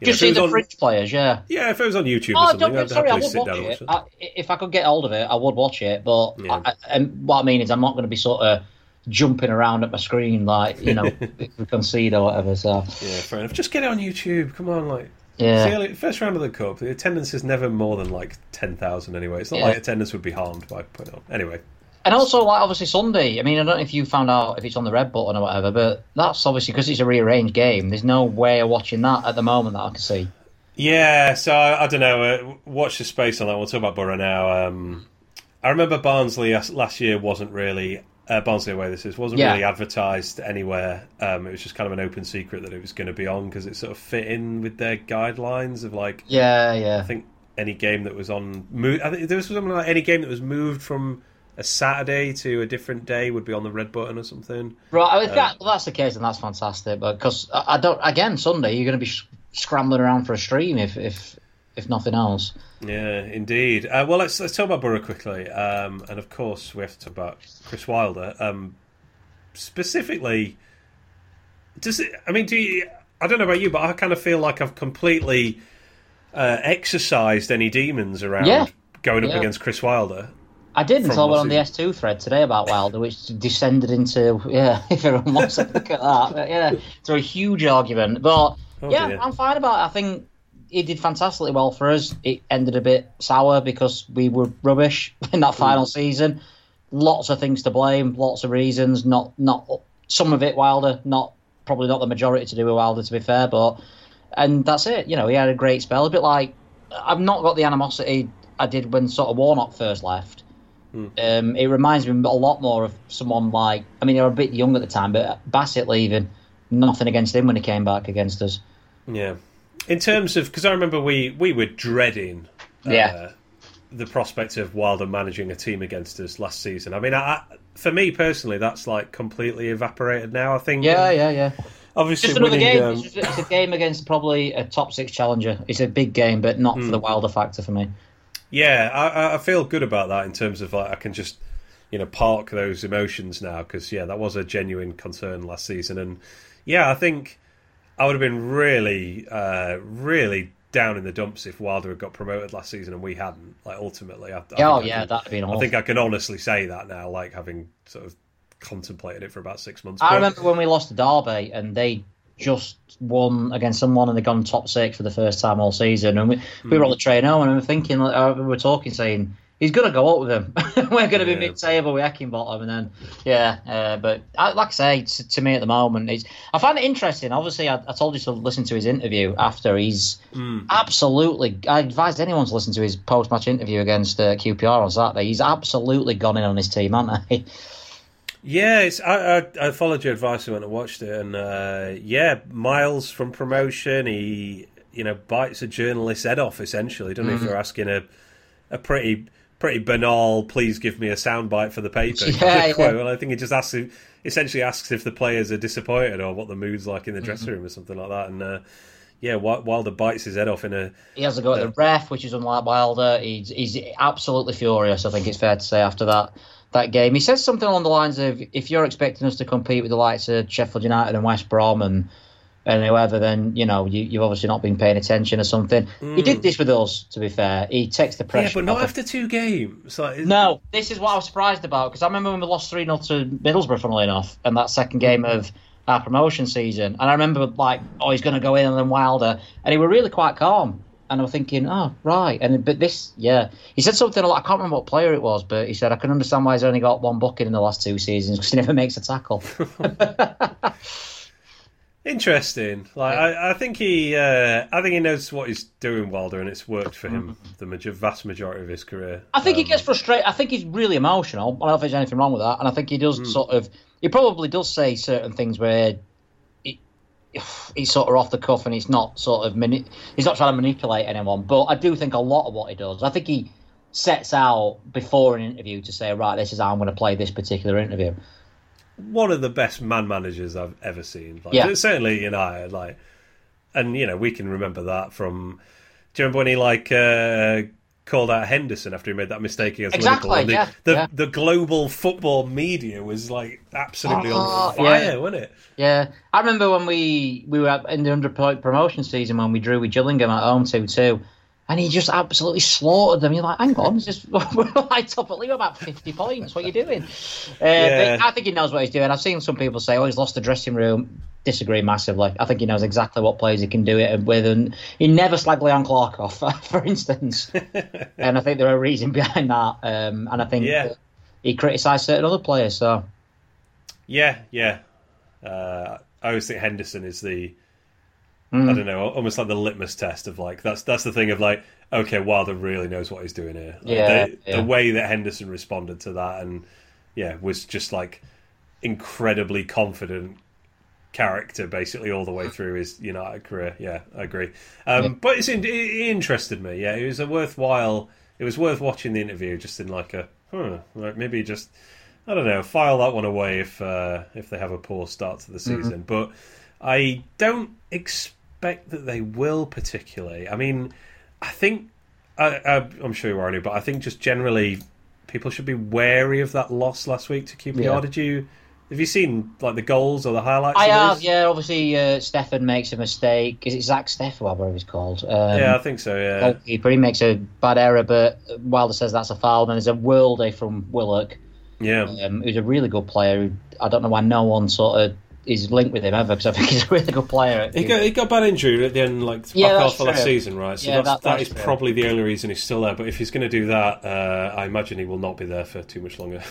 You Just know, see the fringe players, yeah. Yeah, if it was on YouTube oh, or something, I'd sorry, happily I would sit watch down it. and watch it. I, if I could get hold of it, I would watch it, but yeah. I, and what I mean is I'm not going to be sort of jumping around at my screen like, you know, concede or whatever. So. Yeah, fair enough. Just get it on YouTube. Come on, like... Yeah. See, first round of the Cup, the attendance is never more than like ten thousand anyway. It's not yeah. like attendance would be harmed by putting it on. Anyway. And also, like, obviously, Sunday. I mean, I don't know if you found out if it's on the red button or whatever, but that's obviously because it's a rearranged game. There's no way of watching that at the moment that I can see. Yeah, so I, I don't know. Uh, watch the space on that. We'll talk about Borough now. Um, I remember Barnsley last year wasn't really, uh, Barnsley away this is, wasn't yeah. really advertised anywhere. Um, it was just kind of an open secret that it was going to be on because it sort of fit in with their guidelines of like. Yeah, yeah. I think any game that was on. Mo- I think there was something like any game that was moved from. A Saturday to a different day would be on the red button or something. Right, if that, uh, well, that's the case, then that's fantastic. But because I, I don't, again, Sunday you're going to be sh- scrambling around for a stream if if, if nothing else. Yeah, indeed. Uh, well, let's let's talk about Borough quickly, um, and of course we have to talk about Chris Wilder um, specifically. Does it? I mean, do you, I don't know about you, but I kind of feel like I've completely uh, exercised any demons around yeah. going up yeah. against Chris Wilder. I did until I went on the S two thread today about Wilder, which descended into, yeah, if everyone wants to look at that, but yeah, it's a huge argument. But, oh, yeah, dear. I'm fine about it. I think he did fantastically well for us. It ended a bit sour because we were rubbish in that final mm. season. Lots of things to blame, lots of reasons. Not, not some of it Wilder, not probably not the majority to do with Wilder, to be fair, but, and that's it. You know, he had a great spell. A bit like, I've not got the animosity I did when sort of Warnock first left. Hmm. Um, it reminds me a lot more of someone like, I mean, they were a bit young at the time, but Bassett leaving, nothing against him when he came back against us. Yeah. In terms of, because I remember we, we were dreading uh, yeah. the prospect of Wilder managing a team against us last season. I mean, I, for me personally, that's like completely evaporated now, I think. Yeah, yeah, yeah. Obviously, just another winning, game. Um... It's, just, it's a game against probably a top six challenger. It's a big game, but not hmm. for the Wilder factor for me. Yeah, I, I feel good about that in terms of like I can just, you know, park those emotions now because yeah, that was a genuine concern last season, and yeah, I think I would have been really, uh, really down in the dumps if Wilder had got promoted last season and we hadn't. Like, ultimately, I, I oh yeah, I can, that'd been awful. I think I can honestly say that now, like having sort of contemplated it for about six months. I but... remember when we lost to Derby and they just won against someone and they gone top six for the first time all season, and we, mm. we were on the train home and we were thinking, like, we were talking, saying he's going to go up with him. We're going to yeah. be mid-table with Heckingbottom, and then yeah. Uh, but I, like I say, to, to me at the moment, it's, I find it interesting. Obviously, I, I told you to listen to his interview after. He's mm. absolutely. I advised anyone to listen to his post-match interview against uh, Q P R on Saturday. He's absolutely gone in on his team, hasn't he? Yeah, it's, I, I, I followed your advice when I watched it, and uh, yeah, miles from promotion, he you know bites a journalist's head off essentially, doesn't mm. he? For asking a a pretty pretty banal, please give me a soundbite for the paper. Yeah, quote. Yeah. Well, I think it just asks, essentially asks if the players are disappointed or what the mood's like in the dressing mm-hmm. room or something like that. And uh, yeah, Wilder bites his head off in a... He has a go at uh, the ref, which is unlike Wilder. He's, he's absolutely furious, I think it's fair to say, after that that game. He says something along the lines of, if you're expecting us to compete with the likes of Sheffield United and West Brom and... and whoever, then, you know, you, you've obviously not been paying attention or something. Mm. He did this with us, to be fair. He takes the pressure. Yeah, but not after two games. Like, no, this is what I was surprised about, because I remember when we lost three nil to Middlesbrough, funnily enough, and that second game of our promotion season. And I remember, like, oh, he's going to go in, and then Wilder. And he were really quite calm. And I was thinking, oh, right. And But this, yeah. He said something, like, I can't remember what player it was, but he said, I can understand why he's only got one bucket in the last two seasons, because he never makes a tackle. Interesting. Like, I, I think he, uh, I think he knows what he's doing, Wilder, and it's worked for him the major, vast majority of his career. I think um, he gets frustrated. I think he's really emotional. I don't think there's anything wrong with that, and I think he does mm. sort of. He probably does say certain things where he, he's sort of off the cuff, and he's not sort of mani- he's not trying to manipulate anyone. But I do think a lot of what he does, I think he sets out before an interview to say, right, this is how I'm going to play this particular interview. One of the best man managers I've ever seen. Like, yeah. Certainly United, like, and you know we can remember that from. Do you remember when he like uh, called out Henderson after he made that mistake against exactly, Liverpool? Yeah, the, the, yeah. the global football media was like absolutely oh, on fire, yeah. wasn't it? Yeah, I remember when we we were in the under promotion season when we drew with Gillingham at home two two. And he just absolutely slaughtered them. You're like, hang on, just, we're like top at league about fifty points. What are you doing? Uh, yeah. But I think he knows what he's doing. I've seen some people say, oh, he's lost the dressing room. Disagree massively. I think he knows exactly what players he can do it with. And he never slagged Leon Clark off, for instance. And I think there are reasons behind that. Um, and I think yeah. he criticised certain other players. So Yeah, yeah. Uh, I always think Henderson is the... Mm. I don't know, almost like the litmus test of like that's that's the thing of like, okay, Wilder really knows what he's doing here. Like, yeah, the, yeah. the way that Henderson responded to that and yeah, was just like incredibly confident character basically all the way through his United career. Yeah, I agree. Um, yeah. But it's, it interested me. Yeah, it was a worthwhile. It was worth watching the interview just in like a huh, like maybe just I don't know, file that one away if uh, if they have a poor start to the season. Mm-hmm. But I don't expect. expect that they will particularly. I mean, I think I, I, I'm sure you already, but I think just generally people should be wary of that loss last week to Q P R. Yeah. Did you have you seen like the goals or the highlights? I of have. Those? Yeah, obviously uh, Stefan makes a mistake. Is it Zach Steff, whatever he's called? Um, yeah, I think so. Yeah, goalkeeper. He makes a bad error, but Wilder says that's a foul. Then there's a worldie from Willock. Yeah, um, who's a really good player. I don't know why no one sort of. He's linked with him ever because I think he's a really good player. He got, he got a bad injury at the end, like back yeah, half of last season, right? So yeah, that's, that, that that's is true. Probably the only reason he's still there. But if he's going to do that, uh, I imagine he will not be there for too much longer.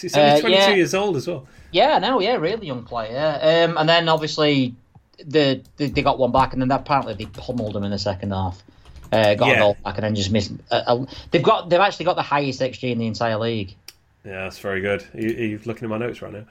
He's only uh, twenty-two yeah. years old as well. Yeah, no, yeah, really young player. Um, and then obviously the, the they got one back, and then apparently they pummeled him in the second half. Uh, got yeah. a goal back, and then just missed. A, a, they've got they've actually got the highest X G in the entire league. Yeah, that's very good. Are you, are you looking at my notes right now?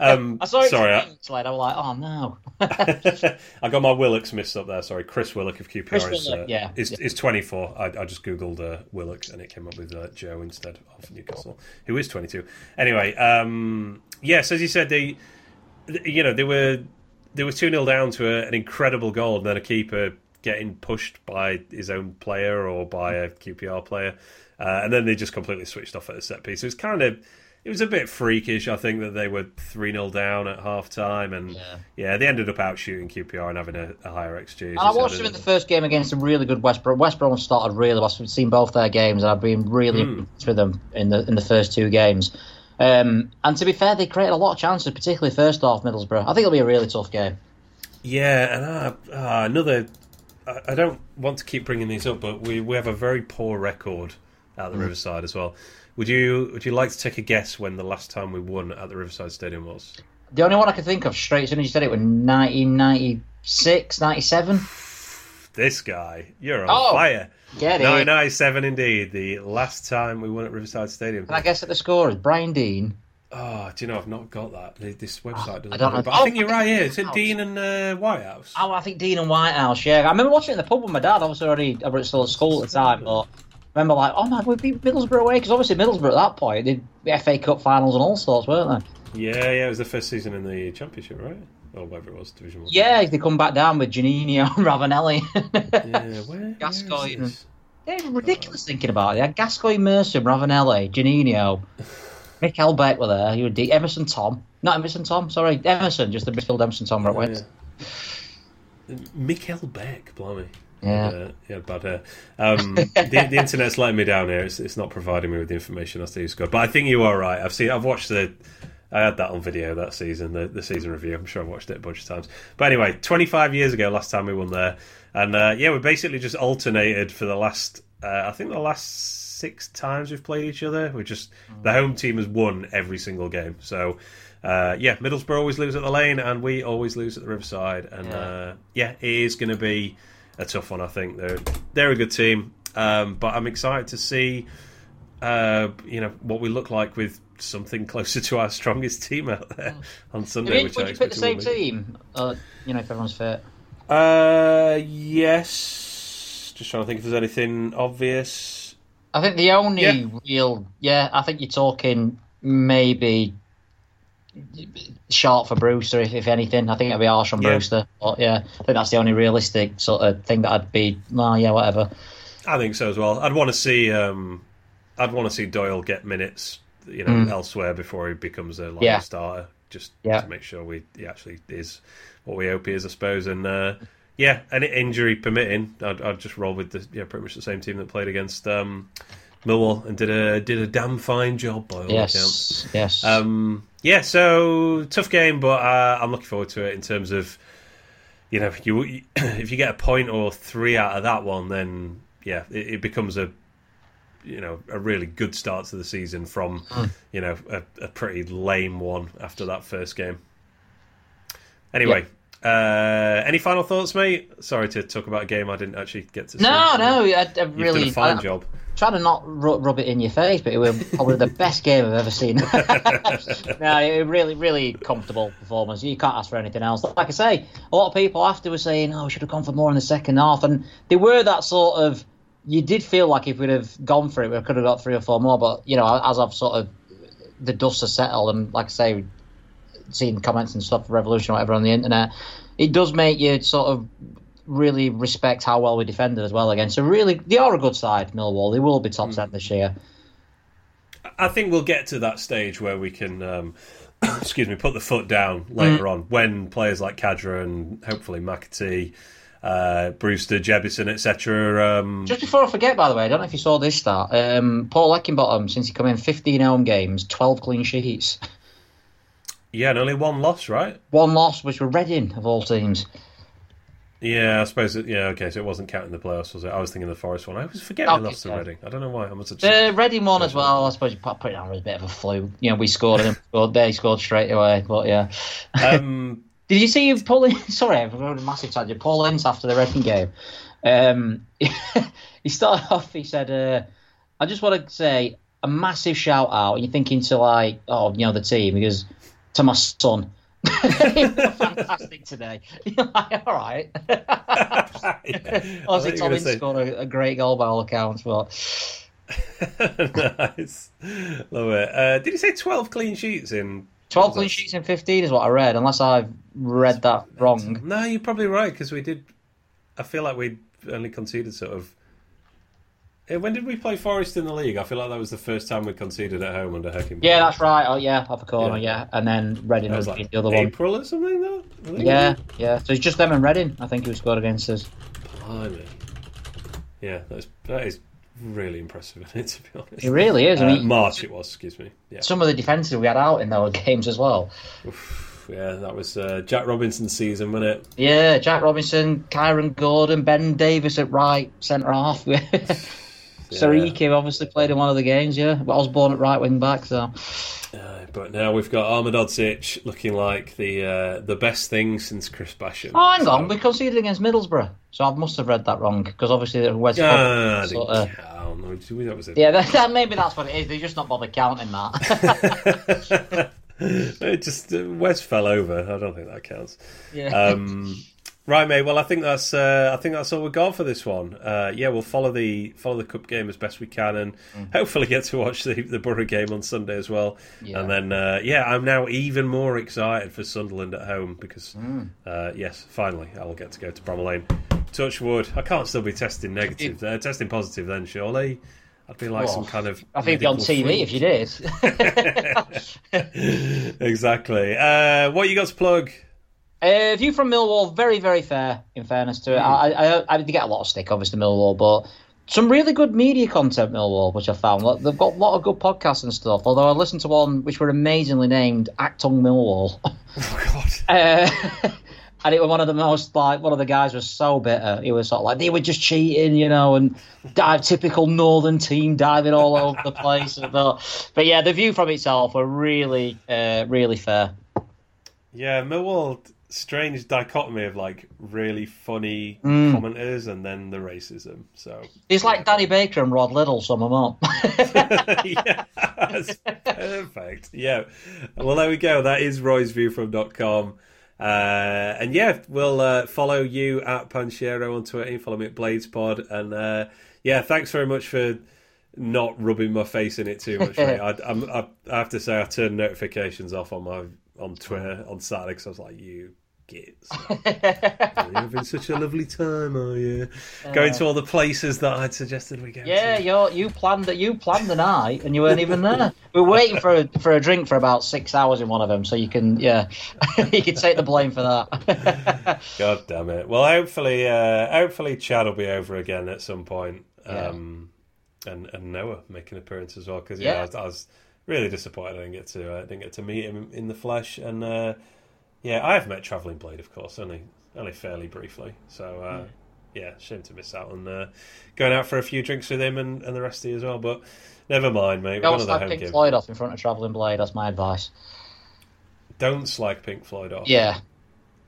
um, I saw it sorry, I... Slide. I was like, oh, no. I got my Willock's missed up there. Sorry, Chris Willock of Q P R Willock, is, uh, yeah. is, is twenty-four. I, I just Googled uh, Willock and it came up with uh, Joe instead of Newcastle, who is twenty-two. Anyway, um, yes, as you said, they, you know, they were they were two nil down to a, an incredible goal and then a keeper getting pushed by his own player or by a Q P R player. Uh, and then they just completely switched off at a set piece. It was kind of it was a bit freakish. I think that they were three nil down at half time, and yeah. yeah, they ended up out shooting Q P R and having a, a higher X G. I watched them in the first game against a really good West Brom. West Brom started really well. I've seen both their games, and I've been really mm. impressed with them in the in the first two games. Um, and to be fair, they created a lot of chances, particularly first half Middlesbrough. I think it'll be a really tough game. Yeah, and uh, uh, another. I don't want to keep bringing these up, but we, we have a very poor record at the mm. Riverside as well. Would you would you like to take a guess when the last time we won at the Riverside Stadium was? The only one I could think of straight as soon as you said it was nineteen ninety-six, ninety-seven. This guy, you're on oh, fire. Get it. nineteen ninety-seven indeed, the last time we won at Riverside Stadium. And I guess at the score is Brian Dean. Oh, do you know, I've not got that. This website doesn't. I don't know. But oh, I think you're right here. Is it Dean and uh, Whitehouse? Oh, I think Dean and Whitehouse, yeah. I remember watching it in the pub with my dad. I was already I was still at school at the time, but I remember like, oh, man, we beat Middlesbrough away, because obviously Middlesbrough at that point, they'd be F A Cup finals and all sorts, weren't they? Yeah, yeah, it was the first season in the Championship, right? Or whatever it was, Division one. Yeah, they come back down with Janino and Ravanelli. Yeah, where? Gascoigne. They're ridiculous oh. thinking about it. They had Gascoigne, Mercer, Ravanelli, Janino. Mick Elbeck were there. You were D- Emerson Tom. Not Emerson Tom, sorry. Emerson, just the midfield Emerson Tom right away. Yeah. Mick Elbeck, blimey. Yeah. Uh, yeah, bad hair. Um, the, the internet's letting me down here. It's, it's not providing me with the information as to who's got. But I think you are right. I've seen. I've watched the... I had that on video that season, the, the season review. I'm sure I've watched it a bunch of times. But anyway, twenty-five years ago, last time we won there. And uh, yeah, we basically just alternated for the last... Uh, I think the last... six times we've played each other. We just the home team has won every single game. So uh, yeah, Middlesbrough always lose at the Lane, and we always lose at the Riverside. And yeah, uh, yeah it is going to be a tough one. I think they're they're a good team, um, but I'm excited to see uh, you know what we look like with something closer to our strongest team out there on Sunday. I mean, which would I you put the same team? Uh, you know, if everyone's fit. Uh, yes. Just trying to think if there's anything obvious. I think the only yeah. real... Yeah, I think you're talking maybe Sharp for Brewster, if, if anything. I think it'd be harsh on yeah. Brewster. But yeah, I think that's the only realistic sort of thing that I'd be... Nah, yeah, whatever. I think so as well. I'd want to see... Um, I'd want to see Doyle get minutes, you know, mm. elsewhere before he becomes a line yeah. starter, just yeah. to make sure we he actually is what we hope he is, I suppose. And... Uh, Yeah, and injury permitting, I'd, I'd just roll with the yeah, pretty much the same team that played against um, Millwall and did a did a damn fine job by all yes, accounts. Yes, um, yeah. So tough game, but uh, I'm looking forward to it in terms of you know if you if you get a point or three out of that one, then yeah, it, it becomes a you know a really good start to the season from you know a, a pretty lame one after that first game. Anyway. Yeah. Uh, any final thoughts, mate? Sorry to talk about a game I didn't actually get to see. No, no, I, I really... You've done a fine I, job. Try to not rub it in your face, but it was probably the best game I've ever seen. No, it really, really comfortable performance. You can't ask for anything else. Like I say, a lot of people after were saying, oh, we should have gone for more in the second half, and they were that sort of... You did feel like if we'd have gone for it, we could have got three or four more, but, you know, as I've sort of... The dust has settled, and like I say... Seeing comments and stuff for Revolution or whatever on the internet, it does make you sort of really respect how well we defended as well again. So really, they are a good side, Millwall. They will be top set this year. I think we'll get to that stage where we can, um, excuse me, put the foot down later mm. on when players like Kadra and hopefully McAtee, uh, Brewster, Jebbison, et cetera. Um... Just before I forget, by the way, I don't know if you saw this stat. Um, Paul Eckenbottom, since he come in, fifteen home games, twelve clean sheets. Yeah, and only one loss, right? One loss, which were Reading, of all teams. Yeah, I suppose... It, yeah, OK, so it wasn't counting the playoffs, was it? I was thinking the Forest one. I was forgetting we okay, lost yeah. to Reading. I don't know why. I'm such The a... Reading one as well, I suppose you put it down as a bit of a fluke. You know, we scored and scored. They scored straight away, but yeah. Um, Did you see Paul Ince? Sorry, I've got a massive tangent. Paul Ince after the Reading game. Um, he started off, he said, uh, I just want to say a massive shout-out. And you're thinking to, like, oh, you know, the team, because... To my son. Fantastic today. You're like, all right. yeah. Ozzy Tommins say... scored a, a great goal by all accounts. But... nice. Love it. Uh, did he say twelve clean sheets in... twelve clean sheets in fifteen is what I read, unless I've read That's that wrong. No, you're probably right, because we did... I feel like we only conceded sort of... When did we play Forest in the league? I feel like that was the first time we conceded at home under Heckingbottom. Yeah, that's right. Oh, yeah, off a corner, yeah. yeah. And then Reading was, was like the other April one. April or something, though? Yeah, yeah. So it's just them and Reading, I think, who scored against us. Blimey. Yeah, that is, that is really impressive, isn't it, to be honest? It really is. Uh, I mean, March it was, excuse me. Yeah. Some of the defences we had out in those games as well. Oof. Yeah, that was uh, Jack Robinson's season, wasn't it? Yeah, Jack Robinson, Kyron Gordon, Ben Davis at right, centre-half. yeah. Sariki obviously played in one of the games, yeah. But Osborne at right wing-back, so... Uh, but now we've got Ahmedhodžić looking like the uh, the best thing since Chris Basham. Oh, hang so. on, we conceded against Middlesbrough, so I must have read that wrong, because obviously West Brom... Yeah, that, that, maybe that's what it is, they just not bother counting that. It just uh, Wes fell over. I don't think that counts. Yeah. Um, right, mate. Well, I think that's uh, I think that's all we got for this one. Uh, yeah, we'll follow the follow the cup game as best we can, and mm. hopefully get to watch the, the Borough game on Sunday as well. Yeah. And then, uh, yeah, I'm now even more excited for Sunderland at home because, mm. uh, yes, finally I'll get to go to Bramall Lane. Touch wood. I can't still be testing negative. Uh, testing positive then, surely. I'd be like oh, some kind of... I think it'd be on T V freak. If you did. Exactly. Uh, what you got to plug? Uh, view from Millwall, very, very fair, in fairness to it. Mm. I, I, I get a lot of stick, obviously, Millwall, but some really good media content, Millwall, which I found. Like, they've got a lot of good podcasts and stuff, although I listened to one which were amazingly named Actung Millwall. Oh, God. Uh, and it was one of the most, like, one of the guys was so bitter. He was sort of like, they were just cheating, you know, and dive, typical Northern team diving all over the place. But, but yeah, the view from itself were really, uh, really fair. Yeah, Millwall, strange dichotomy of, like, really funny mm. commenters and then the racism. So it's like Danny Baker and Rod Little sum them up. Yeah, that's perfect. Yeah. Well, there we go. That is Roy's view from .com. Uh, and yeah, we'll uh, follow you at Panchero on Twitter. You follow me at BladesPod. And uh, yeah, thanks very much for not rubbing my face in it too much. Mate. I, I'm, I, I have to say, I turned notifications off on my on Twitter on Saturday because I was like, you gits. You're having such a lovely time, are you? Uh, Going to all the places that I'd suggested we go yeah, to. Yeah, you planned that you planned the night and you weren't even there. We were waiting for a, for a drink for about six hours in one of them, so you can yeah, you can take the blame for that. God damn it! Well, hopefully, uh, hopefully Chad will be over again at some point, um, yeah. and and Noah make an appearance as well because yeah, yeah. I, was, I was really disappointed I didn't get to uh, didn't get to meet him in the flesh and. Uh, Yeah, I have met Travelling Blade, of course, only only fairly briefly. So, uh, yeah. yeah, shame to miss out on uh, going out for a few drinks with him and, and the rest of you as well. But never mind, mate. Don't slag Pink game. Floyd off in front of Travelling Blade. That's my advice. Don't slag Pink Floyd off. Yeah,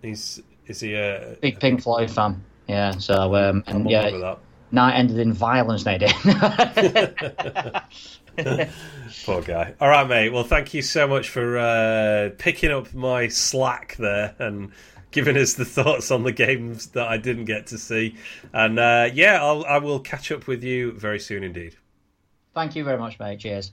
he's is he a big a Pink Floyd fan? Yeah, so um, and yeah, that. Night ended in violence, they did. Poor guy. All right, mate. Well, thank you so much for uh, picking up my slack there and giving us the thoughts on the games that I didn't get to see. And uh, yeah, I'll, I will catch up with you very soon indeed. Thank you very much, mate. Cheers.